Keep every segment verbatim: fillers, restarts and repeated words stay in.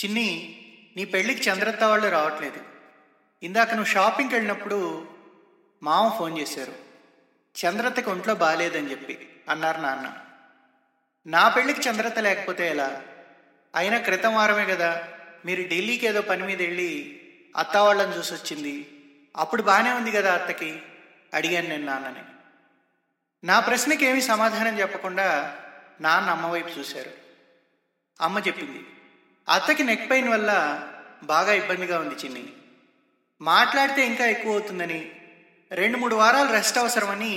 చిన్ని, నీ పెళ్ళికి చంద్రత్త వాళ్ళు రావట్లేదు. ఇందాక నువ్వు షాపింగ్కి వెళ్ళినప్పుడు మామ ఫోన్ చేశారు, చంద్రత్తకి ఒంట్లో బాగాలేదని చెప్పి అన్నారు నాన్న. నా పెళ్ళికి చంద్రత్త లేకపోతే ఎలా? అయినా క్రితం వారమే కదా మీరు ఢిల్లీకి ఏదో పని మీద వెళ్ళి అత్త వాళ్ళని చూసి వచ్చింది, అప్పుడు బాగానే ఉంది కదా అత్తకి, అడిగాను నేను నాన్నని. నా ప్రశ్నకి ఏమీ సమాధానం చెప్పకుండా నాన్న అమ్మ వైపు చూశారు. అమ్మ చెప్పింది, అత్తకి నెక్ పెయిన్ వల్ల బాగా ఇబ్బందిగా ఉంది చిన్ని, మాట్లాడితే ఇంకా ఎక్కువ అవుతుందని రెండు మూడు వారాలు రెస్ట్ అవసరమని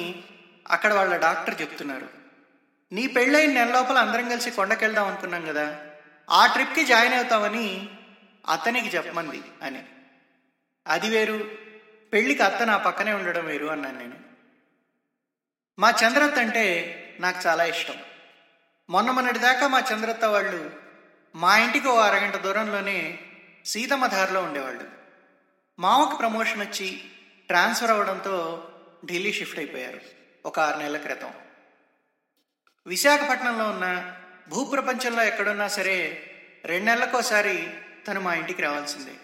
అక్కడ వాళ్ళ డాక్టర్ చెప్తున్నారు. నీ పెళ్ళైన నెల లోపల అందరం కలిసి కొండకెళ్దాం అనుకున్నాం కదా, ఆ ట్రిప్కి జాయిన్ అవుతామని అతనికి చెప్పమంది అని. అది వేరు, పెళ్ళికి అత్త నా పక్కనే ఉండడం వేరు అన్నాను నేను. మా చంద్రత్త అంటే నాకు చాలా ఇష్టం. మొన్న మొన్నటిదాకా మా చంద్రత్త వాళ్ళు మా ఇంటికి ఓ అరగంట దూరంలోనే సీతమ్మ ధారలో ఉండేవాళ్ళు. మామకు ప్రమోషన్ వచ్చి ట్రాన్స్ఫర్ అవ్వడంతో ఢిల్లీ షిఫ్ట్ అయిపోయారు ఒక ఆరు నెలల క్రితం. విశాఖపట్నంలో ఉన్న భూప్రపంచంలో ఎక్కడున్నా సరే రెండు నెలలకోసారి తను మా ఇంటికి రావాల్సిందే.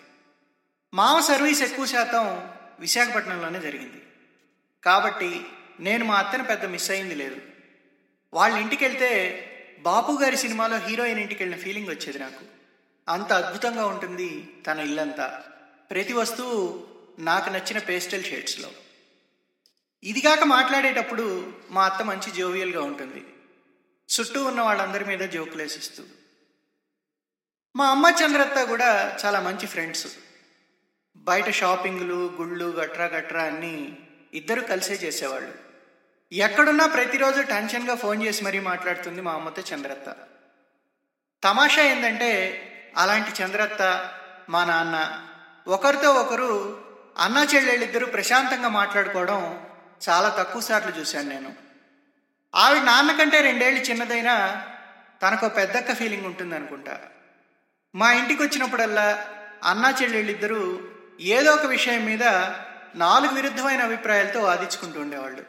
మామ సర్వీస్ ఎక్కువ శాతం విశాఖపట్నంలోనే జరిగింది కాబట్టి నేను మా అత్తను పెద్ద మిస్ అయింది లేదు. వాళ్ళ ఇంటికి వెళ్తే బాపు గారి సినిమాలో హీరోయిన్ ఇంటికి వెళ్ళిన ఫీలింగ్ వచ్చేది నాకు. అంత అద్భుతంగా ఉంటుంది తన ఇల్లంతా, ప్రతి వస్తువు నాకు నచ్చిన పేస్టల్ షేడ్స్లో. ఇదిగాక మాట్లాడేటప్పుడు మా అత్త మంచి జోవియల్గా ఉంటుంది, చుట్టూ ఉన్న వాళ్ళందరి మీద జోకులేసిస్తూ. మా అమ్మ చంద్రత్త కూడా చాలా మంచి ఫ్రెండ్స్. బయట షాపింగ్లు, గుళ్ళు, గట్రా గట్రా అన్నీ ఇద్దరు కలిసే చేసేవాళ్ళు. ఎక్కడున్నా ప్రతిరోజు టెన్షన్గా ఫోన్ చేసి మరీ మాట్లాడుతుంది మా అమ్మతో చంద్రత్త. తమాషా ఏంటంటే అలాంటి చంద్రత్త మా నాన్న ఒకరితో ఒకరు అన్నా చెల్లెళ్ళిద్దరూ ప్రశాంతంగా మాట్లాడుకోవడం చాలా తక్కువ సార్లు చూశాను నేను. ఆవిడ నాన్న కంటే రెండేళ్ళు చిన్నదైనా తనకు పెద్దక్క ఫీలింగ్ ఉంటుందనుకుంటా. మా ఇంటికి వచ్చినప్పుడల్లా అన్నా చెల్లెళ్ళిద్దరూ ఏదో ఒక విషయం మీద నాలుగు విరుద్ధమైన అభిప్రాయాలతో వాదించుకుంటూ ఉండేవాళ్ళు.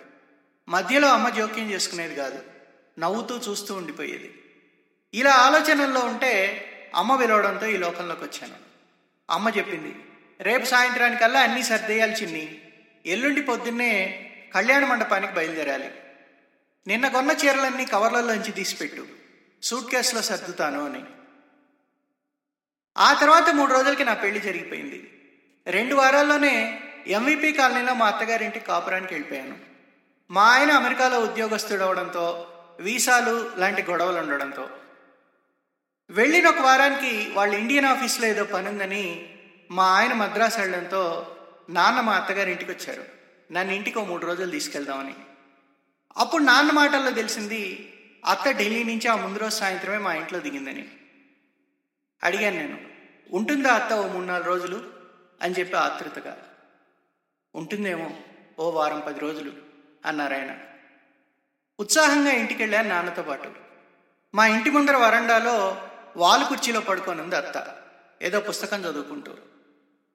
మధ్యలో అమ్మ జోక్యం చేసుకునేది కాదు, నవ్వుతూ చూస్తూ ఉండిపోయేది. ఇలా ఆలోచనల్లో ఉంటే అమ్మ పిలవడంతో ఈ లోకంలోకి వచ్చాను. అమ్మ చెప్పింది, రేపు సాయంత్రానికల్లా అన్నీ సర్దేయాలి చిన్ని, ఎల్లుండి పొద్దున్నే కళ్యాణ మండపానికి బయలుదేరాలి, నిన్న కొన్న చీరలన్నీ కవర్లలోంచి తీసిపెట్టు, సూట్ కేసులో సర్దుతాను అని. ఆ తర్వాత మూడు రోజులకి నా పెళ్లి జరిగిపోయింది. రెండు వారాల్లోనే ఎంవీపీ కాలనీలో మా అత్తగారింటి కాపురానికి వెళ్ళిపోయాను. మా ఆయన అమెరికాలో ఉద్యోగస్తుడు అవడంతో వీసాలు లాంటి గొడవలు ఉండడంతో వెళ్ళిన ఒక వారానికి వాళ్ళ ఇండియన్ ఆఫీస్లో ఏదో పనుందని మా ఆయన మద్రాసు వెళ్ళడంతో నాన్న మా అత్తగారింటికి వచ్చారు, నన్ను ఇంటికి ఓ మూడు రోజులు తీసుకెళ్దామని. అప్పుడు నాన్న మాటల్లో తెలిసింది అత్త ఢిల్లీ నుంచి ఆ ముందు రోజు సాయంత్రమే మా ఇంట్లో దిగిందని. అడిగాను నేను, ఉంటుందా అత్త ఓ మూడు నాలుగు రోజులు అని చెప్పి ఆతృతగా. ఉంటుందేమో ఓ వారం పది రోజులు అన్నారాయన. ఉత్సాహంగా ఇంటికి వెళ్ళాను నాన్నతో పాటు. మా ఇంటి ముందర వరండాలో వాలు కుర్చీలో పడుకోనుంది అత్త, ఏదో పుస్తకం చదువుకుంటూ.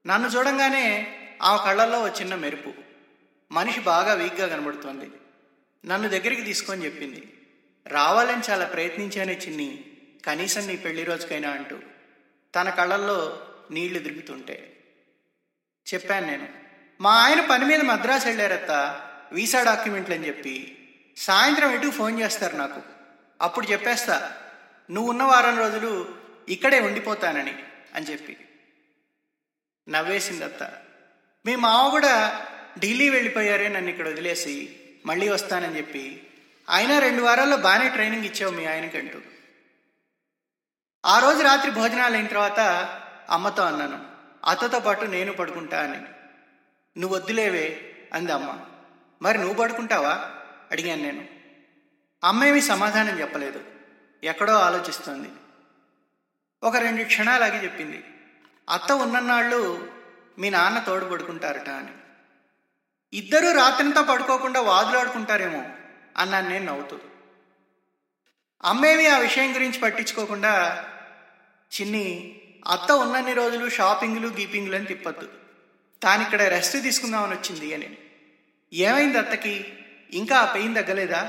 నన్ను చూడంగానే ఆ కళ్ళల్లో ఓ చిన్న మెరుపు, మనిషి బాగా వీక్గా కనబడుతోంది. నన్ను దగ్గరికి తీసుకొని చెప్పింది, రావాలని చాలా ప్రయత్నించానే చిన్ని, కనీసం నీ పెళ్లి రోజుకైనా అంటూ తన కళ్ళల్లో నీళ్లు తిరుగుతుంటే. చెప్పాను నేను, మా ఆయన పని మీద మద్రాసు వెళ్ళారత్తా, వీసా డాక్యుమెంట్లు అని చెప్పి సాయంత్రం ఇటు ఫోన్ చేస్తారు నాకు, అప్పుడు చెప్పేస్తా నువ్వు ఉన్న వారం రోజులు ఇక్కడే ఉండిపోతానని అని చెప్పి నవ్వేసింది అత్త. మీ మావ కూడా ఢిల్లీ వెళ్ళిపోయారే నన్ను ఇక్కడ వదిలేసి, మళ్ళీ వస్తానని చెప్పి, అయినా రెండు వారాల్లో బాగానే ట్రైనింగ్ ఇచ్చావు మీ ఆయనకంటూ. ఆ రోజు రాత్రి భోజనాలు అయిన తర్వాత అమ్మతో అన్నాను, అత్తతో పాటు నేను పడుకుంటా అని. నువ్వు వద్దులేవే అంది అమ్మ. మరి నువ్వు పడుకుంటావా అడిగాను నేను. అమ్మేమీ సమాధానం చెప్పలేదు, ఎక్కడో ఆలోచిస్తోంది. ఒక రెండు క్షణాలాగి చెప్పింది, అత్త ఉన్నన్నాళ్ళు మీ నాన్న తోడు పడుకుంటారట అని. ఇద్దరూ రాత్రంతా పడుకోకుండా వాదులాడుకుంటారేమో అన్నాను నేను నవ్వుతూ. అమ్మేమి ఆ విషయం గురించి పట్టించుకోకుండా, చిన్ని అత్త ఉన్నన్ని రోజులు షాపింగ్లు గీపింగ్లు అని తిప్పద్దు, తానిక్కడ రెస్ట్ తీసుకుందామని వచ్చింది అని. ఏమైంది అత్తకి, ఇంకా ఆ పెయిన్ తగ్గలేదా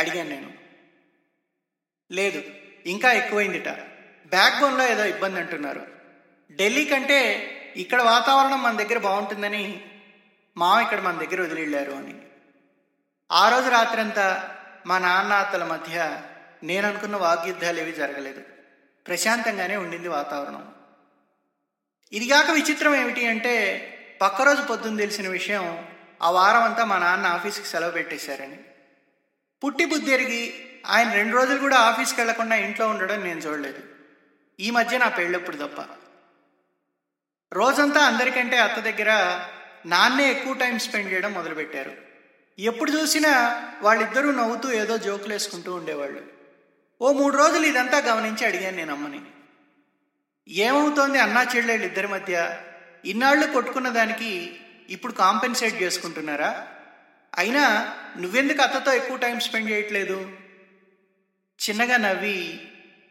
అడిగాను నేను. లేదు, ఇంకా ఎక్కువైందిట, బ్యాక్ బోన్లో ఏదో ఇబ్బంది అంటున్నారు. ఢిల్లీ కంటే ఇక్కడ వాతావరణం మన దగ్గర బాగుంటుందని మామ ఇక్కడ మన దగ్గర వదిలిళ్ళారు అని. ఆ రోజు రాత్రంతా మా నాన్న అత్తల మధ్య నేను అనుకున్న వాగ్యుద్ధాలు ఏవి జరగలేదు. ప్రశాంతంగానే ఉండింది వాతావరణం. ఇదిగాక విచిత్రం ఏమిటి అంటే, పక్క రోజు పొద్దున్న తెలిసిన విషయం ఆ వారం అంతా మా నాన్న ఆఫీస్కి సెలవు పెట్టేశారని. పుట్టి బుద్ధిరిగి ఆయన రెండు రోజులు కూడా ఆఫీస్కి వెళ్లకుండా ఇంట్లో ఉండడం నేను చూడలేదు, ఈ మధ్య నా పెళ్ళప్పుడు తప్ప. రోజంతా అందరికంటే అత్త దగ్గర నాన్నే ఎక్కువ టైం స్పెండ్ చేయడం మొదలుపెట్టారు. ఎప్పుడు చూసినా వాళ్ళిద్దరూ నవ్వుతూ ఏదో జోకులు వేసుకుంటూ ఉండేవాళ్ళు. ఓ మూడు రోజులు ఇదంతా గమనించి అడిగాను నేను అమ్మని, ఏమవుతోంది అన్నా చెల్లెళ్ళు ఇద్దరి మధ్య? ఇన్నాళ్ళు కొట్టుకున్న దానికి ఇప్పుడు కాంపెన్సేట్ చేసుకుంటున్నారా? అయినా నువ్వెందుకు అత్తతో ఎక్కువ టైం స్పెండ్ చేయట్లేదు? చిన్నగా నవ్వి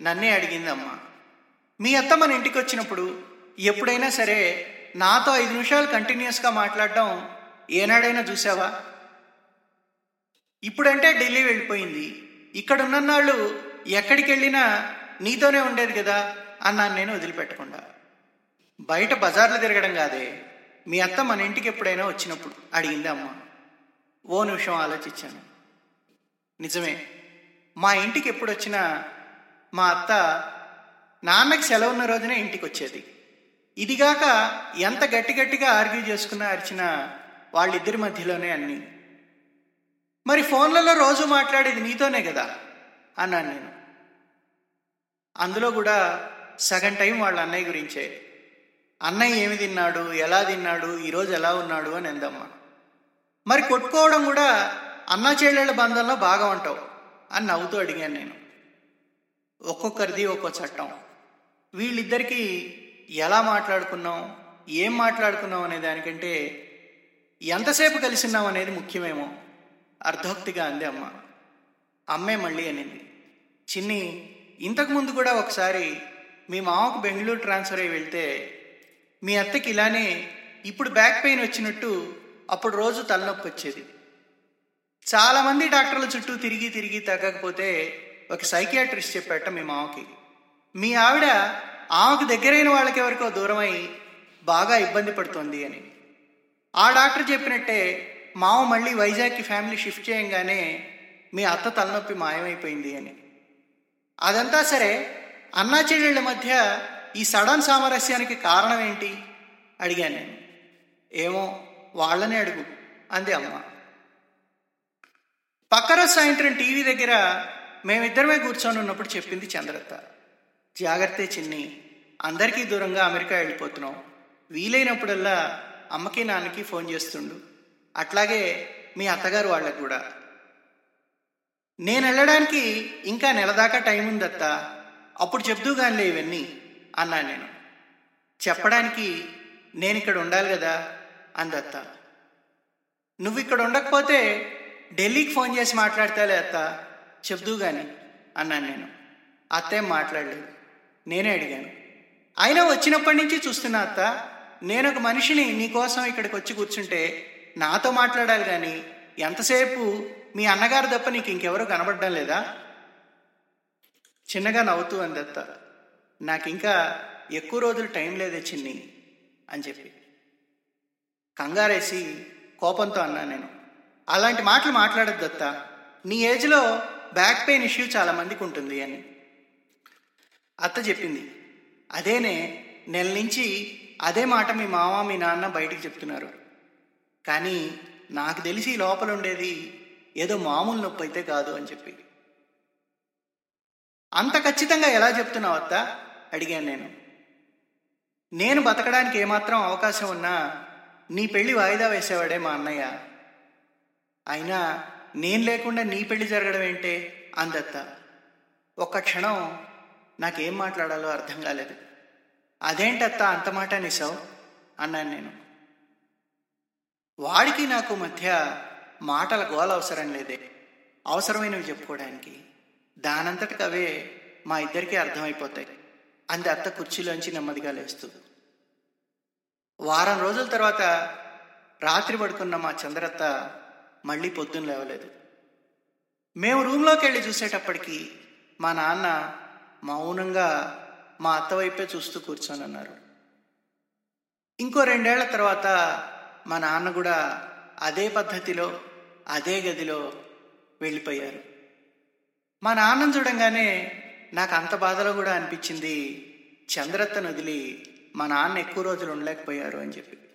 నన్నే అడిగిందమ్మ, మీ అత్త మన ఇంటికి వచ్చినప్పుడు ఎప్పుడైనా సరే నాతో ఐదు నిమిషాలు కంటిన్యూస్గా మాట్లాడడం ఏనాడైనా చూసావా? ఇప్పుడంటే ఢిల్లీ వెళ్ళిపోయింది, ఇక్కడ ఉన్నన్నాళ్ళు ఎక్కడికి వెళ్ళినా నీతోనే ఉండేది కదా అన్నాను నేను వదిలిపెట్టకుండా. బయట బజార్లు తిరగడం కాదే, మీ అత్త మన ఇంటికి ఎప్పుడైనా వచ్చినప్పుడు అడిగింది అమ్మ. ఓ నిమిషం ఆలోచించాను. నిజమే, మా ఇంటికి ఎప్పుడు వచ్చినా మా అత్త నాన్నకి సెలవు ఉన్న రోజునే ఇంటికి వచ్చేది. ఇదిగాక ఎంత గట్టి గట్టిగా ఆర్గ్యూ చేసుకున్నా అరిచినా వాళ్ళిద్దరి మధ్యలోనే అన్నీ. మరి ఫోన్లలో రోజు మాట్లాడేది నీతోనే కదా అన్నాను నేను. అందులో కూడా సగం టైం వాళ్ళ అన్నయ్య గురించే. అన్నయ్య ఏమి తిన్నాడు, ఎలా తిన్నాడు, ఈరోజు ఎలా ఉన్నాడు అని అందమ్మా. మరి కొట్టుకోవడం కూడా అన్నా చెల్లెళ్ళ బంధంలో భాగం అంటావు అని నవ్వుతూ అడిగాను నేను. ఒక్కొక్కరిది ఒక్కో చట్టం. వీళ్ళిద్దరికీ ఎలా మాట్లాడుకున్నాం, ఏం మాట్లాడుకున్నాం అనే దానికంటే ఎంతసేపు కలిసిన్నాం అనేది ముఖ్యమేమో అర్ధోక్తిగా అంది అమ్మ. అమ్మే మళ్ళీ అనింది, చిన్ని ఇంతకుముందు కూడా ఒకసారి మీ మామకు బెంగళూరు ట్రాన్స్ఫర్ అయ్యి వెళ్తే మీ అత్తకి ఇలానే ఇప్పుడు బ్యాక్ పెయిన్ వచ్చినట్టు అప్పుడు రోజు తలనొప్పి వచ్చేది. చాలామంది డాక్టర్ల చుట్టూ తిరిగి తిరిగి తగ్గకపోతే ఒక సైకియాట్రిస్ట్ చెప్పాట మీ మామకి. మీ ఆవిడ ఆమెకు దగ్గరైన వాళ్ళకెవరికో దూరమై బాగా ఇబ్బంది పడుతోంది అని. ఆ డాక్టర్ చెప్పినట్టే మామ మళ్ళీ వైజాగ్కి ఫ్యామిలీ షిఫ్ట్ చేయంగానే మీ అత్త తలనొప్పి మాయమైపోయింది అని. అదంతా సరే, అన్నా చెల్లెళ్ళ మధ్య ఈ సడన్ సామరస్యానికి కారణం ఏంటి అడిగాను నేను. ఏమో వాళ్ళనే అడుగు అంది అమ్మ. పక్కరోజు సాయంత్రం టీవీ దగ్గర మేమిద్దరమే కూర్చొని ఉన్నప్పుడు చెప్పింది చంద్రత్త. జాగ్రత్తే చిన్ని, అందరికీ దూరంగా అమెరికా వెళ్ళిపోతున్నాం, వీలైనప్పుడల్లా అమ్మకి నాన్నకి ఫోన్ చేస్తుండు, అట్లాగే మీ అత్తగారు వాళ్ళకు కూడా. నేను వెళ్ళడానికి ఇంకా నెల దాకా టైం ఉందత్తా, అప్పుడు చెప్తూ కానిలే ఇవన్నీ అన్నా నేను. చెప్పడానికి నేను ఇక్కడ ఉండాలి కదా అందత్త. నువ్వు ఇక్కడ ఉండకపోతే ఢిల్లీకి ఫోన్ చేసి మాట్లాడతాలే అత్త, చెప్దూ కానీ అన్నాను నేను. అత్తేం మాట్లాడలేదు. నేనే అడిగాను, అయినా వచ్చినప్పటి నుంచి చూస్తున్నా అత్త, నేను ఒక మనిషిని నీకోసం ఇక్కడికి వచ్చి కూర్చుంటే నాతో మాట్లాడాలి కానీ ఎంతసేపు మీ అన్నగారు తప్ప నీకు ఇంకెవరూ కనబడడం లేదా? చిన్నగా నవ్వుతూ అందత్త, నాకింకా ఎక్కువ రోజులు టైం లేదే చిన్ని అని చెప్పి. కంగారేసి కోపంతో అన్నా నేను, అలాంటి మాటలు మాట్లాడద్దు అత్త, నీ ఏజ్లో బ్యాక్ పెయిన్ ఇష్యూ చాలామందికి ఉంటుంది అని. అత్త చెప్పింది, అదేనే నెల నుంచి అదే మాట మీ మామ మీ నాన్న బయటికి చెప్తున్నారు, కానీ నాకు తెలిసి లోపల ఉండేది ఏదో మామూలు నొప్పి అయితే కాదు అని చెప్పి. అంత ఖచ్చితంగా ఎలా చెప్తున్నావు అత్త అడిగాను నేను. నేను బతకడానికి ఏమాత్రం అవకాశం ఉన్నా నీ పెళ్ళి వాయిదా వేసేవాడే మా అన్నయ్య, అయినా నేను లేకుండా నీ పెళ్లి జరగడం ఏంటే అందత్త. ఒక్క క్షణం నాకేం మాట్లాడాలో అర్థం కాలేదు. అదేంటత్త అంత మాట అనేసావు అన్నాను నేను. వాడికి నాకు మధ్య మాటల గోల అవసరం లేదే, అవసరమైనవి చెప్పుకోవడానికి దానంతటికి అవే మా ఇద్దరికీ అర్థమైపోతాయి అంది అత్త కుర్చీలోంచి నెమ్మదిగా లేస్తూ. వారం రోజుల తర్వాత రాత్రి పడుకున్న మా చంద్రత్త మళ్ళీ పొద్దున్న లేవలేదు. మేము రూమ్లోకి వెళ్ళి చూసేటప్పటికి మా నాన్న మౌనంగా మా అత్త వైపే చూస్తూ కూర్చొని అన్నారు. ఇంకో రెండేళ్ల తర్వాత మా నాన్న కూడా అదే పద్ధతిలో అదే గదిలో వెళ్ళిపోయారు. మా నాన్నను చూడంగానే నాకు అంత బాధలో కూడా అనిపించింది, చంద్రత్తను వదిలి మా నాన్న ఎక్కువ రోజులు ఉండలేకపోయారు అని చెప్పి.